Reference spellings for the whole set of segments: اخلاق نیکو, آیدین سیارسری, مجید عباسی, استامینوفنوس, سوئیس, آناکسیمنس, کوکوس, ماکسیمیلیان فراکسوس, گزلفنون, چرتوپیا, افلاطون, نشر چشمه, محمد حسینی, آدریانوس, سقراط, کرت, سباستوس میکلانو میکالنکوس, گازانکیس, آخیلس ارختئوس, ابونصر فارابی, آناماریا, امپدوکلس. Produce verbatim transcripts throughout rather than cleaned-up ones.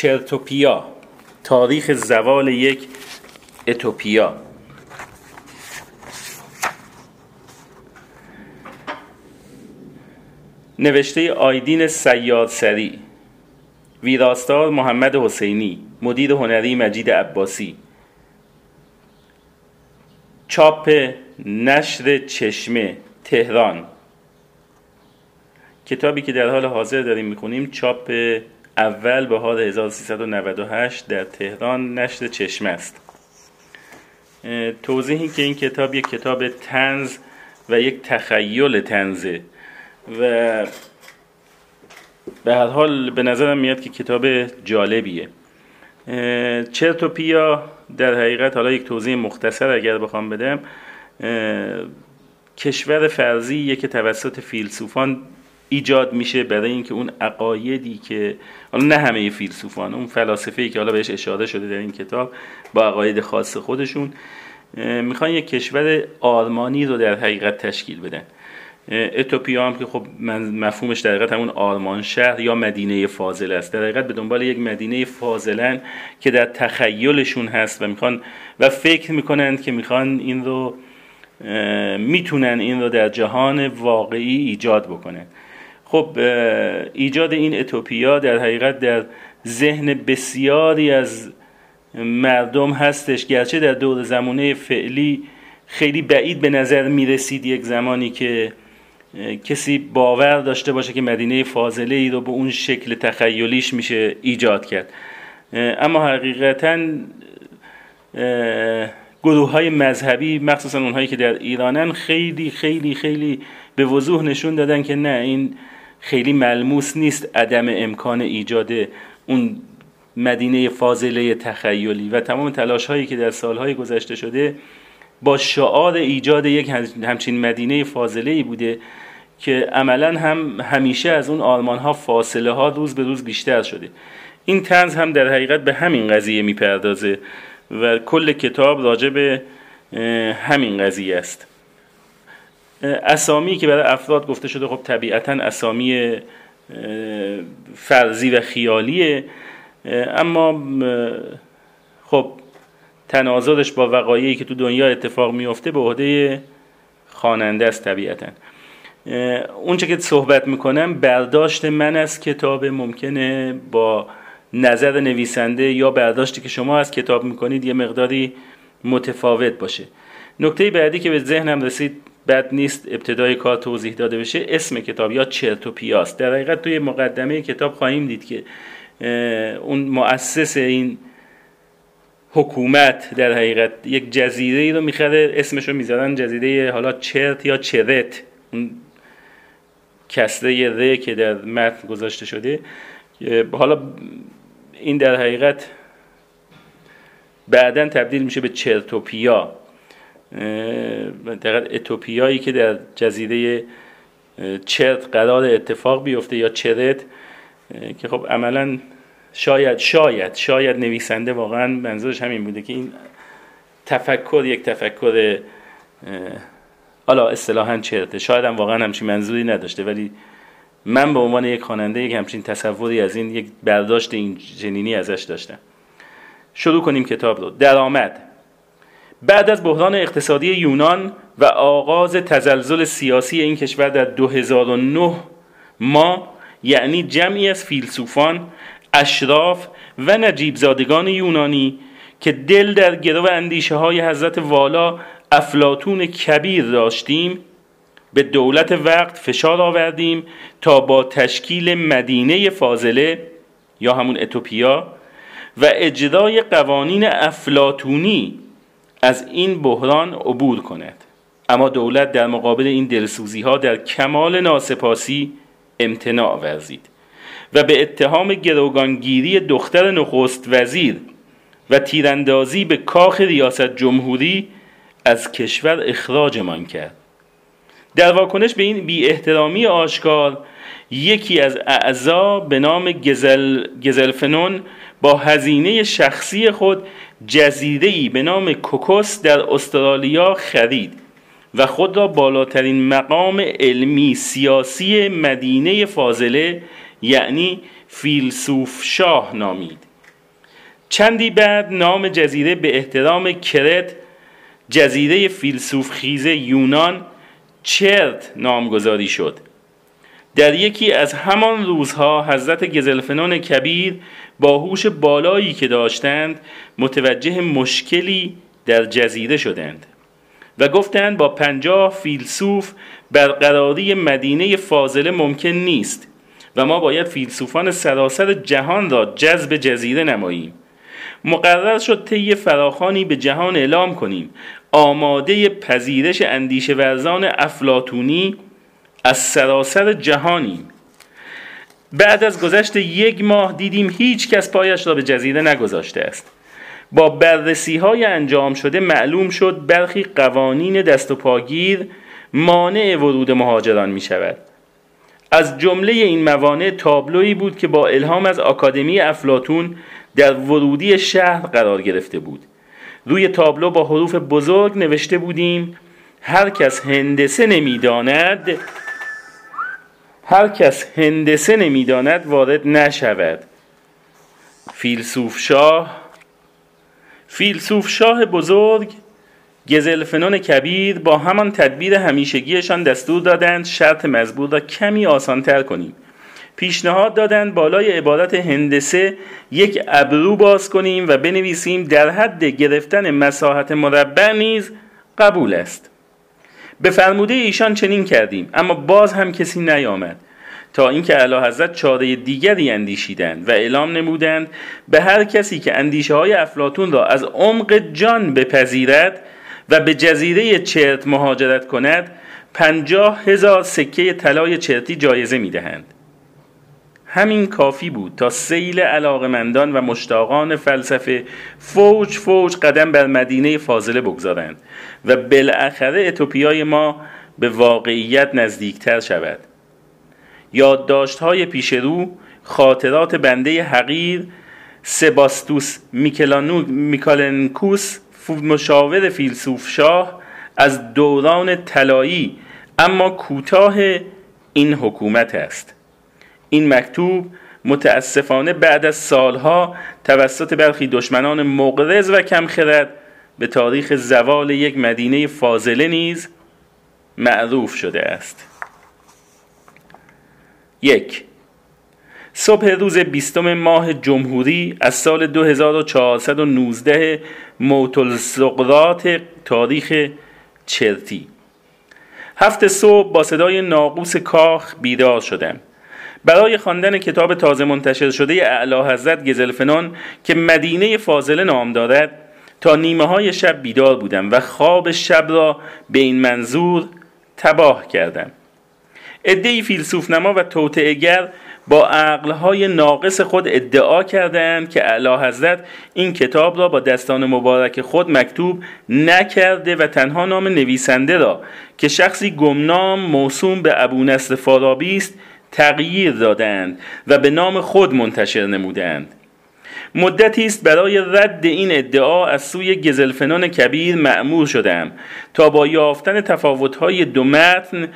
چرتوپیا، تاریخ زوال یک اتوپیا. نوشته آیدین سیارسری، ویراستار محمد حسینی، مدیر هنری مجید عباسی. چاپ نشر چشمه، تهران. کتابی که در حال حاضر داریم می‌خونیم چاپ اول بهار هزار و سیصد و نود و هشت در تهران، نشر چشمه است. توضیحی که این کتاب یک کتاب طنز و یک تخیل طنزه و به هر حال به نظرم میاد که کتاب جالبیه. چرتوپیا در حقیقت، حالا یک توضیح مختصر اگر بخوام بدم، کشور فرضیه که توسط فیلسوفان ایجاد میشه برای اینکه اون عقایدی که حالا نه همه فیلسوفان، اون فلاسفه‌ای که حالا بهش اشاره شده در این کتاب با عقاید خاص خودشون میخوان یک کشور آرمانی رو در حقیقت تشکیل بدن. اتوپیا هم که خب مفهومش در حقیقت همون آرمان شهر یا مدینه فاضله است، در حقیقت به دنبال یک مدینه فاضلن که در تخیلشون هست و میخوان و فکر میکنند که میخوان این رو میتونن این رو در جهان واقعی ایجاد بکنن. خب ایجاد این اتوپیا در حقیقت در ذهن بسیاری از مردم هستش، گرچه در دور زمانه فعلی خیلی بعید به نظر میرسید یک زمانی که کسی باور داشته باشه که مدینه فاضله ای رو به اون شکل تخیلیش میشه ایجاد کرد. اما حقیقتاً گروه های مذهبی، مخصوصاً اونهایی که در ایرانن، خیلی خیلی خیلی به وضوح نشون دادن که نه، این خیلی ملموس نیست عدم امکان ایجاد اون مدینه فاضله تخیلی، و تمام تلاش هایی که در سالهای گذشته شده با شعار ایجاد یک همچین مدینه فاضله‌ای بوده که عملاً هم همیشه از اون آرمان‌ها، فاصله‌ها روز به روز بیشتر شده. این طنز هم در حقیقت به همین قضیه می‌پردازه و کل کتاب راجع به همین قضیه است. اسامی که برای افراد گفته شده خب طبیعتاً اسامی فرضی و خیالیه، اما خب تناظرش با وقایعی که تو دنیا اتفاق میفته به عهده خواننده است طبیعتاً. اونچه که صحبت میکنم برداشت من از کتاب، ممکنه با نظر نویسنده یا برداشتی که شما از کتاب میکنید یه مقداری متفاوت باشه. نکته بعدی که به ذهنم رسید بد نیست ابتدای کار توضیح داده بشه، اسم کتاب یا چرتوپیاست. در حقیقت توی مقدمه کتاب خواهیم دید که اون مؤسس این حکومت در حقیقت یک جزیره‌ای رو می‌خره، اسمش رو می‌ذارن جزیره حالا چرت یا چرت، اون کسره ر که در متن گذاشته شده. حالا این در حقیقت بعداً تبدیل میشه به چرتوپیا، در حقیقت اتوپیایی که در جزیره چرت قرار اتفاق بیفته یا چرت، که خب عملاً شاید شاید شاید نویسنده واقعا منظورش همین بوده که این تفکر یک تفکر حالا اصطلاحاً چرته، شاید هم واقعا همچین منظوری نداشته، ولی من به عنوان یک خواننده یک همچین تصوری از این، یک برداشت این جنینی ازش داشتم. شروع کنیم کتاب رو. درآمد. بعد از بحران اقتصادی یونان و آغاز تزلزل سیاسی این کشور در دو هزار و نه ما، یعنی جمعی از فیلسوفان، اشراف و نجیب زادگان یونانی که دل در گرو اندیشه های حضرت والا افلاطون کبیر داشتیم، به دولت وقت فشار آوردیم تا با تشکیل مدینه فاضله یا همون اتوپیا و اجرای قوانین افلاطونی از این بحران عبور کند. اما دولت در مقابل این دلسوزی ها در کمال ناسپاسی امتناع ورزید و به اتهام گروگانگیری دختر نخست وزیر و تیراندازی به کاخ ریاست جمهوری از کشور اخراجمان کرد. در واکنش به این بی احترامی آشکار، یکی از اعضا به نام گزل، گزلفنون با هزینه شخصی خود جزیره‌ای به نام کوکوس در استرالیا خرید و خود را بالاترین مقام علمی سیاسی مدینه فاضله، یعنی فیلسوف شاه، نامید. چندی بعد نام جزیره به احترام کرت، جزیره فیلسوف خیز یونان، چرت نامگذاری شد. در یکی از همان روزها حضرت گزلفنون کبیر با هوش بالایی که داشتند متوجه مشکلی در جزیره شدند و گفتند با پنجاه فیلسوف برقراری مدینه فاضله ممکن نیست و ما باید فیلسوفان سراسر جهان را جذب جزیره نماییم. مقرر شد طی فراخانی به جهان اعلام کنیم آماده پذیرش اندیشه ورزان افلاطونی از سراسر جهانیم. بعد از گذشت یک ماه دیدیم هیچ کس پایش را به جزیره نگذاشته است. با بررسی های انجام شده معلوم شد برخی قوانین دست و پاگیر مانع ورود مهاجران می شود. از جمله این موانع تابلویی بود که با الهام از آکادمی افلاطون در ورودی شهر قرار گرفته بود. روی تابلو با حروف بزرگ نوشته بودیم هر کس هندسه نمیداند هر کس هندسه نمیداند وارد نشود. فیلسوف شاه فیلسوف شاه بزرگ گزلفنون کبیر با همان تدبیر همیشگیشان دستور دادند شرط مزبور را کمی آسان‌تر کنیم. پیشنهاد دادند بالای عبارت هندسه یک ابرو باز کنیم و بنویسیم در حد گرفتن مساحت مربع نیز قبول است. به فرموده ایشان چنین کردیم، اما باز هم کسی نیامد تا اینکه اعلیحضرت چاره دیگری اندیشیدند و اعلام نمودند به هر کسی که اندیشه های افلاطون را از عمق جان بپذیرد و به جزیره چرت مهاجرت کند پنجاه هزار سکه طلای چرتی جایزه میدهند. همین کافی بود تا سیل علاقمندان و مشتاقان فلسفه فوج فوج قدم بر مدینه فاضله بگذارند و بالاخره اتوپیای ما به واقعیت نزدیکتر شود. یادداشت‌های پیشرو، خاطرات بنده حقیر سباستوس میکلانو میکالنکوس، مشاور فیلسوف شاه، از دوران طلایی اما کوتاه این حکومت است. این مکتوب متاسفانه بعد از سالها توسط برخی دشمنان مغرض و کمخرد به تاریخ زوال یک مدینه فاضله نیز معروف شده است. یک. صبح روز بیستم ماه جمهوری از سال دو هزار و چهارصد و نوزده موتل سقراط تاریخ چرتی. هفت صبح با صدای ناقوس کاخ بیدار شدم برای خواندن کتاب تازه منتشر شده اعلیحضرت گزلفنون که مدینه فاضله نام دارد. تا نیمه های شب بیدار بودم و خواب شب را به این منظور تباه کردم. عده‌ای فیلسوف نما و توطئه‌گر با عقل‌های ناقص خود ادعا کردند که اعلیحضرت این کتاب را با دستان مبارک خود مکتوب نکرده و تنها نام نویسنده را که شخصی گمنام موسوم به ابونصر فارابی است تغییر دادند و به نام خود منتشر نمودند. مدتی است برای رد این ادعا از سوی گزلفنون کبیر مأمور شدم تا با یافتن تفاوت‌های دو متن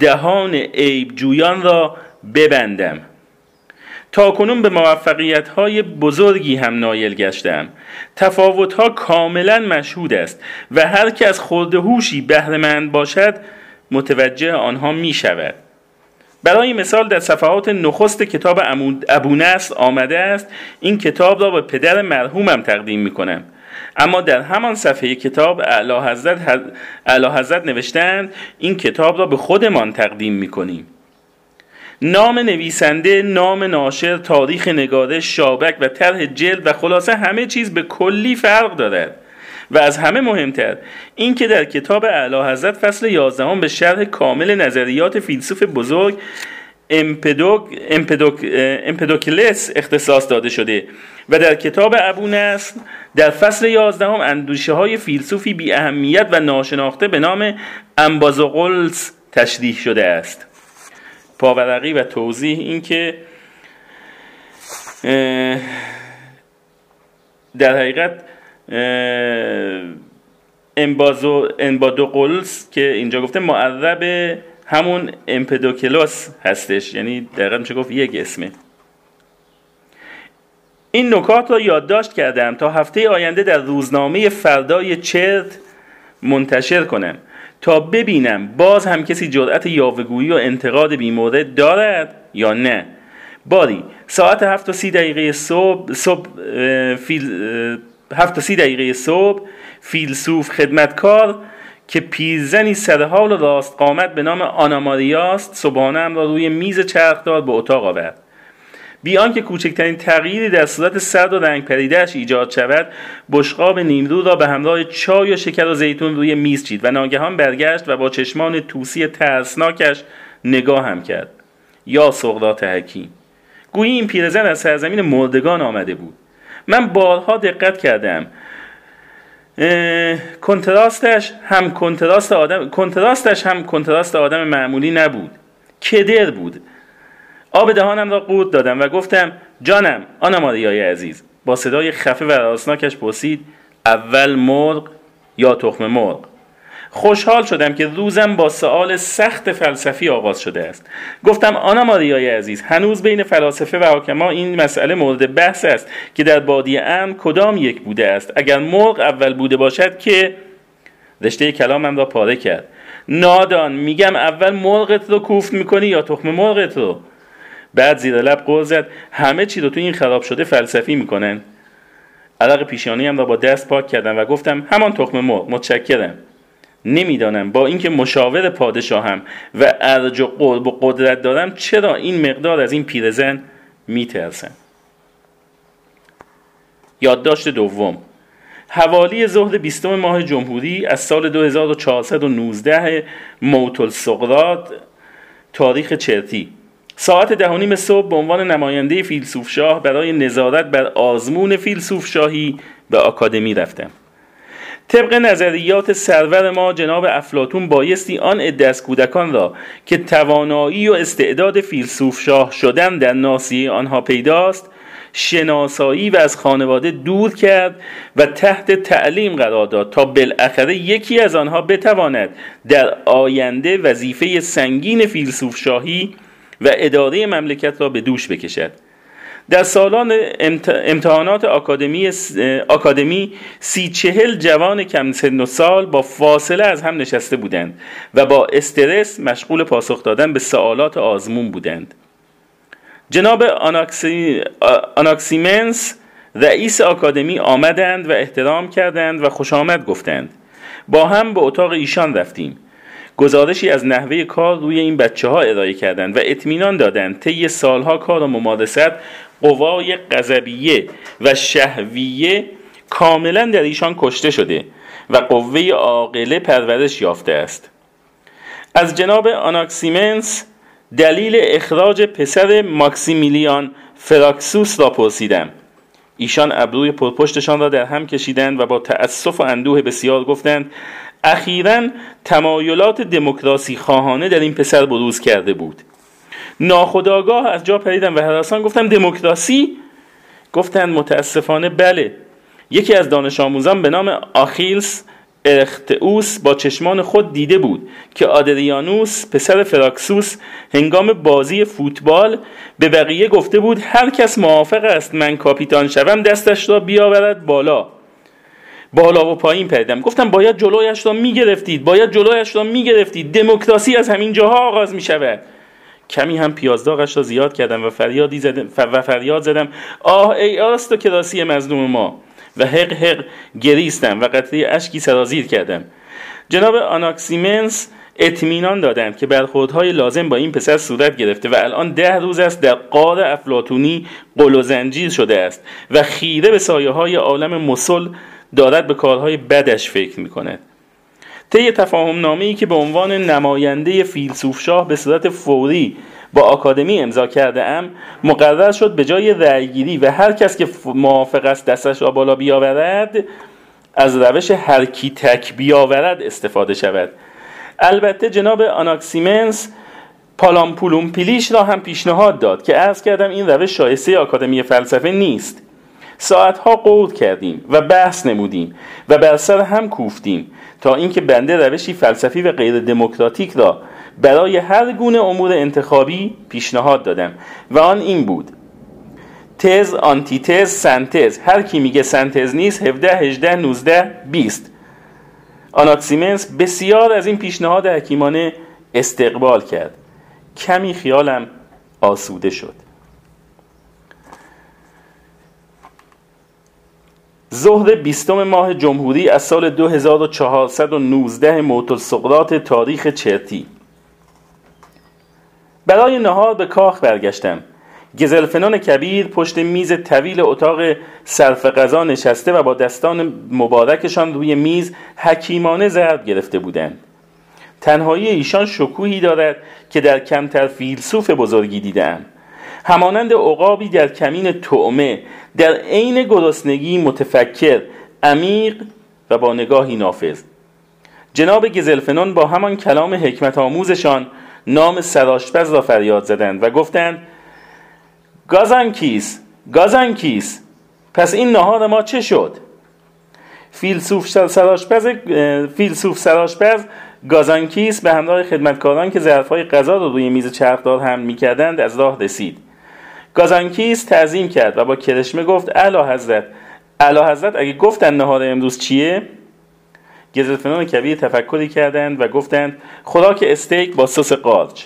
دهان عیب جویان را ببندم. تاکنون به موفقیت‌های بزرگی هم نایل گشتم. تفاوت‌ها کاملا مشهود است و هر که از خرد هوشی بهره‌مند باشد متوجه آنها می‌شود. برای مثال در صفحات نخست کتاب ابونصر آمده است این کتاب را به پدر مرحومم تقدیم میکنم، اما در همان صفحه کتاب اعلیحضرت اعلیحضرت نوشتند این کتاب را به خودمان تقدیم میکنیم. نام نویسنده، نام ناشر، تاریخ نگارش، شابک و طرح جلد و خلاصه همه چیز به کلی فرق دارد و از همه مهمتر این که در کتاب اعلیحضرت فصل یازدهم به شرح کامل نظریات فیلسوف بزرگ امپدوک، امپدوک، امپدوکلس اختصاص داده شده و در کتاب ابونصر در فصل یازدهم اندیشه های فیلسوفی بی اهمیت و ناشناخته به نام امپدوکلس تشریح شده است. پاورقی و توضیح این که در حقیقت امپدوکلس که اینجا گفته معرب همون امپدوکلس هستش، یعنی دقیقاً میشه گفت یک اسمه. این نکات را یادداشت کردم تا هفته آینده در روزنامه فردای چرت منتشر کنم تا ببینم باز هم کسی جرأت یاوه‌گویی و انتقاد بی‌مورد دارد یا نه. باری ساعت هفت و سی دقیقه صبح, صبح فیل هفت و سی دقیقه صبح فیلسوف خدمتکار که پیرزنی سرحال و راست قامت به نام آناماریا است صبحانه‌ام را روی میز چرخدار به اتاق آورد. بی آنکه کوچکترین تغییری در صورت سرد و رنگ پریده‌اش ایجاد شود، بشقاب نیمرو را به همراه چای و شکر و زیتون روی میز چید و ناگهان برگشت و با چشمان طوسی ترسناکش نگاهم کرد. یا سقراط حکیم، گویی این پیرزن از سرزمین مردگان آمده بود. من بارها دقت کردم کنتراستش هم کنتراست آدم کنتراستش هم کنتراست آدم معمولی نبود، کدر بود. آب دهانم را قورت دادم و گفتم جانم آناماریای عزیز. با صدای خفه و راسناکش پرسید اول مرغ یا تخم مرغ؟ خوشحال شدم که روزم با سؤال سخت فلسفی آغاز شده است. گفتم آناماریای عزیز، هنوز بین فلاسفه و حاکما این مسئله مورد بحث است که در بادیه ام کدام یک بوده است. اگر مرغ اول بوده باشد که... رشته کلامم را پاره کرد. نادان، میگم اول مرغت رو کوفت میکنی یا تخم مرغت رو؟ بعد زیر لب قول زد همه چی رو تو این خراب شده فلسفی میکنن. عرق پیشانیم را با دست پاک کردم و گفتم همان تخم مرغ، متشکرم. نمیدانم با اینکه مشاور پادشاهم و ارج و قرب و قدرت دارم چرا این مقدار از این پیرزن میترسم. یادداشت دوم. حوالی ظهر بیستم ماه جمهوری از سال دو هزار و چهارصد و نوزده موتل سقراط، تاریخ چرتی، ساعت ده و نیم صبح به عنوان نماینده فیلسوف شاه برای نظارت بر آزمون فیلسوف شاهی به آکادمی رفتم. طبق نظریات سرور ما جناب افلاطون بایستی آن عده از کودکان را که توانایی و استعداد فیلسوف شاه شدن در ناصیه آنها پیداست شناسایی و از خانواده دور کرد و تحت تعلیم قرار داد تا بالاخره یکی از آنها بتواند در آینده وظیفه سنگین فیلسوف شاهی و اداره مملکت را به دوش بکشد. در سالان امتحانات آکادمی آکادمی سی چهل جوان کم سن و سال با فاصله از هم نشسته بودند و با استرس مشغول پاسخ دادن به سوالات آزمون بودند. جناب آناکسی... آناکسیمنس رئیس آکادمی آمدند و احترام کردند و خوش آمد گفتند. با هم به اتاق ایشان رفتیم. گزارشی از نحوه کار روی این بچه ها ارائه کردند و اطمینان دادند طی سالها کار و ممارست قوای غضبیه و شهویه کاملا در ایشان کشته شده و قوه عاقله پرورش یافته است. از جناب آناکسیمنس دلیل اخراج پسر ماکسیمیلیان فراکسوس را پرسیدم. ایشان ابروی پرپشتشان را در هم کشیدند و با تأسف و اندوه بسیار گفتند اخیراً تمایلات دموکراسی خواهانه در این پسر بروز کرده بود. ناخودآگاه از جا پریدم و هراسان گفتم دموکراسی؟ گفتند متاسفانه بله. یکی از دانش آموزان به نام آخیلس ارختئوس با چشمان خود دیده بود که آدریانوس پسر فراکسوس هنگام بازی فوتبال به بقیه گفته بود هر کس موافق است من کاپیتان شوم دستش را بیاورد بالا. بالا و پایین پریدم. گفتم باید جلویش را میگرفتید باید جلویش را میگرفتید دموکراسی از همین جاها آغاز میشود. کمی هم پیازداغش را زیاد کردم و فریادی زدم و فریاد زدم آه ای آریستوکراسی مظلوم ما و هق هق گریستم و قطره اشکی سرازیر کردم. جناب آناکسیمنس اطمینان دادند که برخوردهای لازم با این پسر صورت گرفته و الان ده روز است در غار افلاطونی قل و زنجیر شده است و خیره به سایه‌های عالم مسل دارد به کارهای بدش فکر می‌کند. طی تفاهم نامه‌ای که به عنوان نماینده فیلسوف شاه به صورت فوری با آکادمی امضا کرده‌ام مقرر شد به جای رأی‌گیری و هر کس که موافق است دستش را بالا بیاورد از روش هر کی تک بیاورد استفاده شود. البته جناب آناکسیمنس پالامپولوم پیلیش را هم پیشنهاد داد که عرض کردم این روش شایسته آکادمی فلسفه نیست. ساعتها قعود کردیم و بحث نمودیم و بر سر هم کوفتیم تا اینکه بنده روشی فلسفی و غیر دموکراتیک را برای هر گونه امور انتخابی پیشنهاد دادم و آن این بود تز، آنتیتز، سنتز. هر کی میگه سنتز نیست، هفده، هجده، نوزده، بیست. آناکسیمنس بسیار از این پیشنهاد حکیمانه استقبال کرد. کمی خیالم آسوده شد. ظهر بیستم ماه جمهوری از سال دو هزار و چهارصد و نوزده موت سقراط تاریخ چرتی. برای نهار به کاخ برگشتم. گزلفنون کبیر پشت میز طویل اتاق صرف غذا نشسته و با دستان مبارکشان روی میز حکیمانه ضرب گرفته بودند. تنهایی ایشان شکوهی دارد که در کمتر فیلسوف بزرگی دیدم. همانند عقابی در کمین طعمه، در عین گرسنگی متفکر، عمیق و با نگاهی نافذ. جناب گزلفنون با همان کلام حکمت آموزشان نام سرآشپز را فریاد زدند و گفتند گازانکیس، گازانکیس، پس این نهار ما چه شد؟ فیلسوف سرآشپز فیلسوف سرآشپز گازانکیس به همراه خدمتکاران که ظرفهای غذا رو روی میز چرخدار حمل می‌کردند از راه رسید. گازانکیس تعظیم کرد و با کرشمه گفت اعلیحضرت، اعلیحضرت اگه گفتن نهار امروز چیه؟ گزلفنون کبیر تفکری کردند و گفتند خوراک استیک با سس قارچ.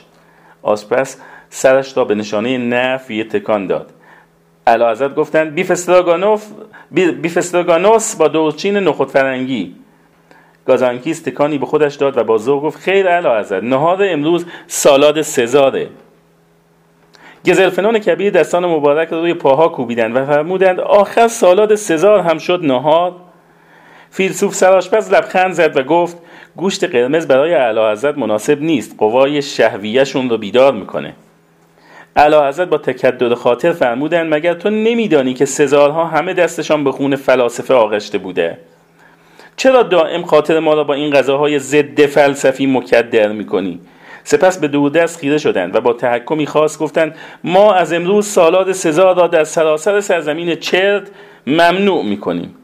آشپز سرش را به نشانه نفی تکان داد. اعلیحضرت گفتند بیف استراگانوف، بیف استراگانوس با دورچین نخود فرنگی. گازانکیس تکانی به خودش داد و با ذوق گفت خیر اعلیحضرت، نهار امروز سالاد سزاره. گزلفنون کبیر دستان مبارک را روی پاها کوبیدند و فرمودند آخر سالاد سزار هم شد نهار. فیلسوف سرآشپز لبخند زد و گفت گوشت قرمز برای اعلیحضرت مناسب نیست، قوای شهویه‌شون رو بیدار میکنه. اعلیحضرت با تکدر خاطر فرمودند مگر تو نمیدانی که سزارها همه دستشان به خون فلاسفه آغشته بوده؟ چرا دائم خاطر ما را با این غذاهای ضد فلسفی مکدر میکنی؟ سپس به دوردست خیره شدند و با تحکمی خاص گفتند ما از امروز سالاد سزار را در سراسر سرزمین چرت ممنوع میکنیم.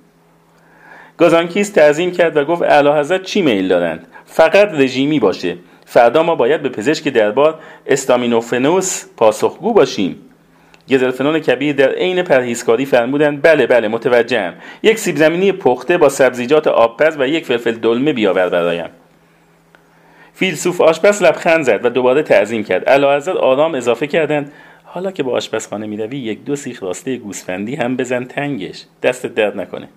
گازانکیس تعظیم کرد و گفت اعلیحضرت چی میل دارند؟ فقط رژیمی باشه. فردا ما باید به پزشک دربار استامینوفنوس پاسخگو باشیم. گزلفنون کبیر در عین پرهیزکاری فرمودند بله بله متوجهم. یک سیب زمینی پخته با سبزیجات آبپز و یک فلفل دلمه بیاور برایم. فیلسوف آشپز لبخند زد و دوباره تعظیم کرد. اعلیحضرت آرام اضافه کردند حالا که با آشپزخانه میروی یک دو سیخ راسته گوسفندی هم بزن تنگش، دستت درد نکنه.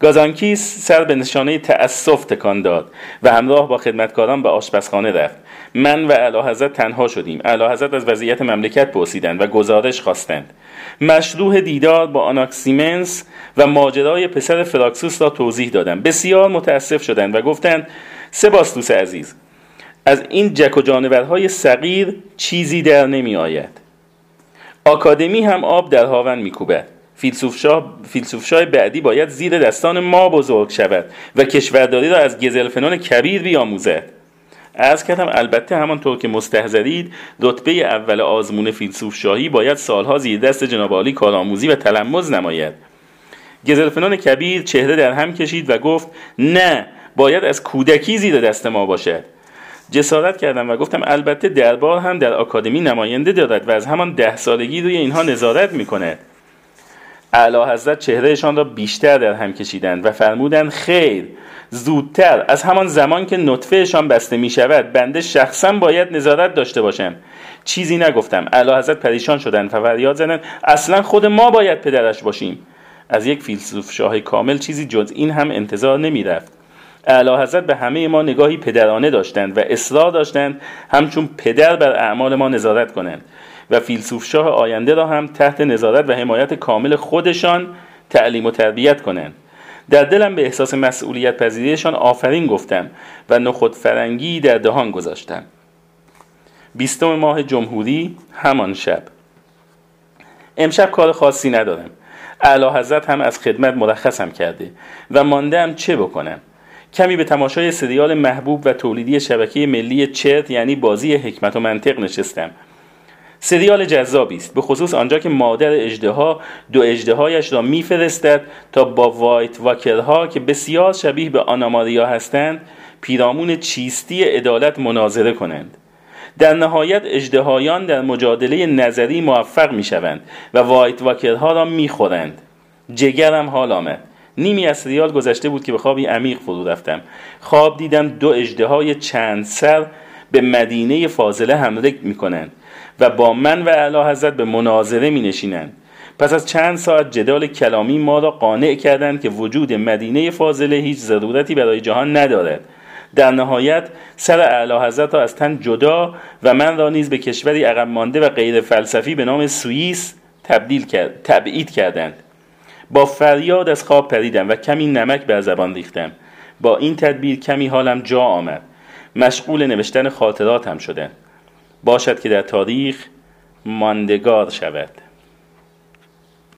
گازانکیس سر به نشانه تأسف تکان داد و همراه با خدمتکاران به آشپزخانه رفت. من و اعلیحضرت تنها شدیم. اعلیحضرت از وضعیت مملکت پرسیدند و گزارش خواستند. مشروح دیدار با آناکسیمنس و ماجرای پسر فراکسوس را توضیح دادم. بسیار متأسف شدند و گفتند سباستوس عزیز، از این جک و جانورهای صغیر چیزی در نمی آید. آکادمی هم آب در هاون می کوبد. فیلسوفشاه فیلسوفشاه بعدی باید زیر دستان ما بزرگ شود و کشورداری را از گزلفنون کبیر بیاموزد. عرض کردم البته همانطور که مستحضرید رتبه اول آزمون فیلسوفشاهی باید سالها زیر دست جناب عالی کارآموزی و تلمذ نماید. گزلفنون کبیر چهره در هم کشید و گفت نه، باید از کودکی زیر دست ما باشد. جسارت کردم و گفتم البته دربار هم در آکادمی نماینده دارد و از همان ده سالگی روی اینها نظارت میکند. اعلیحضرت چهرهشان را بیشتر در هم کشیدند و فرمودند خیر، زودتر از همان زمان که نطفهشان بسته می شود بنده شخصا باید نظارت داشته باشم. چیزی نگفتم. اعلیحضرت پریشان شدند و فریاد زدند اصلا خود ما باید پدرش باشیم. از یک فیلسوف شاه کامل چیزی جز این هم انتظار نمی رفت. اعلیحضرت به همه ما نگاهی پدرانه داشتند و اصرار داشتند همچون پدر بر اعمال ما نظارت کنند و فیلسوف شاه آینده را هم تحت نظارت و حمایت کامل خودشان تعلیم و تربیت کنند. در دلم به احساس مسئولیت پذیریشان آفرین گفتم و نخود فرنگی در دهان گذاشتم. بیستم ماه جمهوری، همان شب. امشب کار خاصی ندارم. اعلیحضرت هم از خدمت مرخصم کرده و ماندم چه بکنم. کمی به تماشای سریال محبوب و تولیدی شبکه ملی چرت یعنی بازی حکمت و منطق نشستم. سریال جذابی است، به خصوص آنجا که مادر اژدها دو اژدهایش را میفرستد تا با وایت واکرها که بسیار شبیه به آناماریا هستند پیرامون چیستی عدالت مناظره کنند. در نهایت اژدهایان در مجادله نظری موفق میشوند و وایت واکرها را میخورند. جگرم حال آمد. نیمی از ریال گذشته بود که به خوابی عمیق فرو رفتم. خواب دیدم دو اژدهای چند سر به مدینه فاضله حمله میکنند و با من و اعلیحضرت به مناظره مینشینند. پس از چند ساعت جدال کلامی ما را قانع کردند که وجود مدینه فاضله هیچ ضرورتی برای جهان ندارد. در نهایت سر اعلیحضرت را از تن جدا و من را نیز به کشوری عقب مانده و غیر فلسفی به نام سوئیس تبدیل کرد، تبعید کردند. با فریاد از خواب پریدم و کمی نمک بر زبان ریختم. با این تدبیر کمی حالم جا آمد. مشغول نوشتن خاطراتم شدم. باشد که در تاریخ ماندگار شود.